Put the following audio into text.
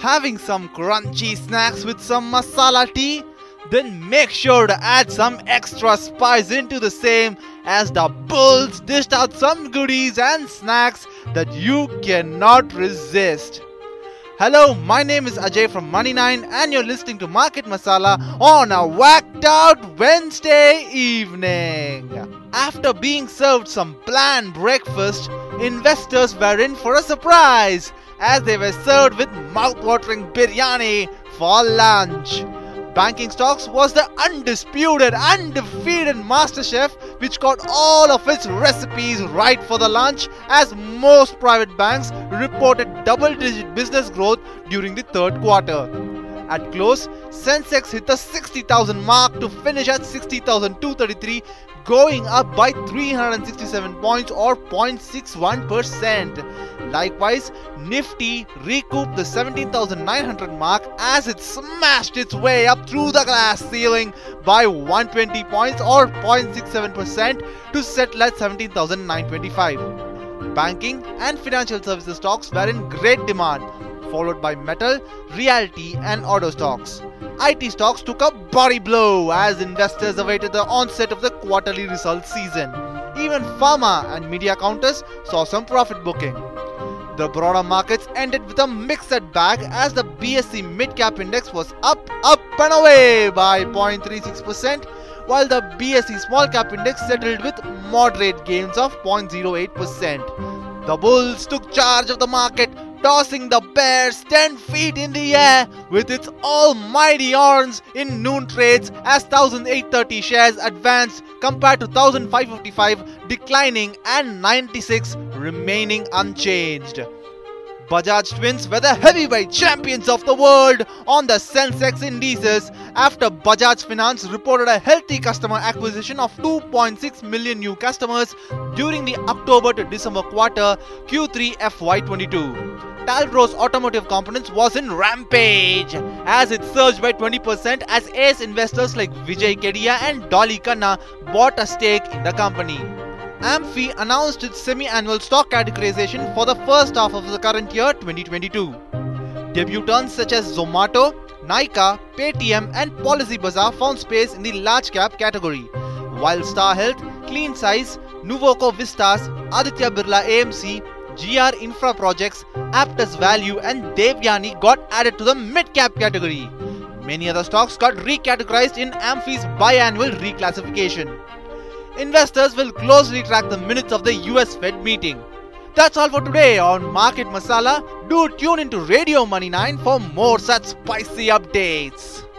having some crunchy snacks with some masala tea? Then make sure to add some extra spice into the same, as the bulls dished out some goodies and snacks that you cannot resist. Hello, my name is Ajay from Money9 and you're listening to Market Masala on a whacked out Wednesday evening. After being served some bland breakfast, investors were in for a surprise as they were served with mouthwatering biryani for lunch. Banking stocks was the undisputed, undefeated master chef which got all of its recipes right for the lunch, as most private banks reported double-digit business growth during the third quarter. At close, Sensex hit the 60,000 mark to finish at 60,233, going up by 367 points or 0.61%. Likewise, Nifty recouped the 17,900 mark as it smashed its way up through the glass ceiling by 120 points or 0.67% to settle at 17,925. Banking and financial services stocks were in great demand, followed by metal, realty and auto stocks. IT stocks took a body blow as investors awaited the onset of the quarterly results season. Even pharma and media counters saw some profit booking. The broader markets ended with a mixed bag as the BSE Mid Cap Index was up and away by 0.36%, while the BSE Small Cap Index settled with moderate gains of 0.08%. The bulls took charge of the market, tossing the bears 10 feet in the air with its almighty horns in noon trades, as 1,830 shares advanced compared to 1,555 declining and 96 remaining unchanged. Bajaj Twins were the heavyweight champions of the world on the Sensex indices after Bajaj Finance reported a healthy customer acquisition of 2.6 million new customers during the October to December quarter, Q3 FY22. Talbro's automotive components was in rampage as it surged by 20% as ace investors like Vijay Kedia and Dolly Kanna bought a stake in the company. AMFI announced its semi-annual stock categorization for the first half of the current year 2022. Debutants such as Zomato, Nykaa, Paytm and Policybazaar found space in the large cap category, while Star Health, Clean Science, Nuvoco Vistas, Aditya Birla AMC, GR Infra Projects, Aptus Value and Devyani got added to the mid cap category. Many other stocks got recategorized in AMFI's biannual reclassification. Investors will closely track the minutes of the US Fed meeting. That's all for today on Market Masala. Do tune into Radio Money9 for more such spicy updates.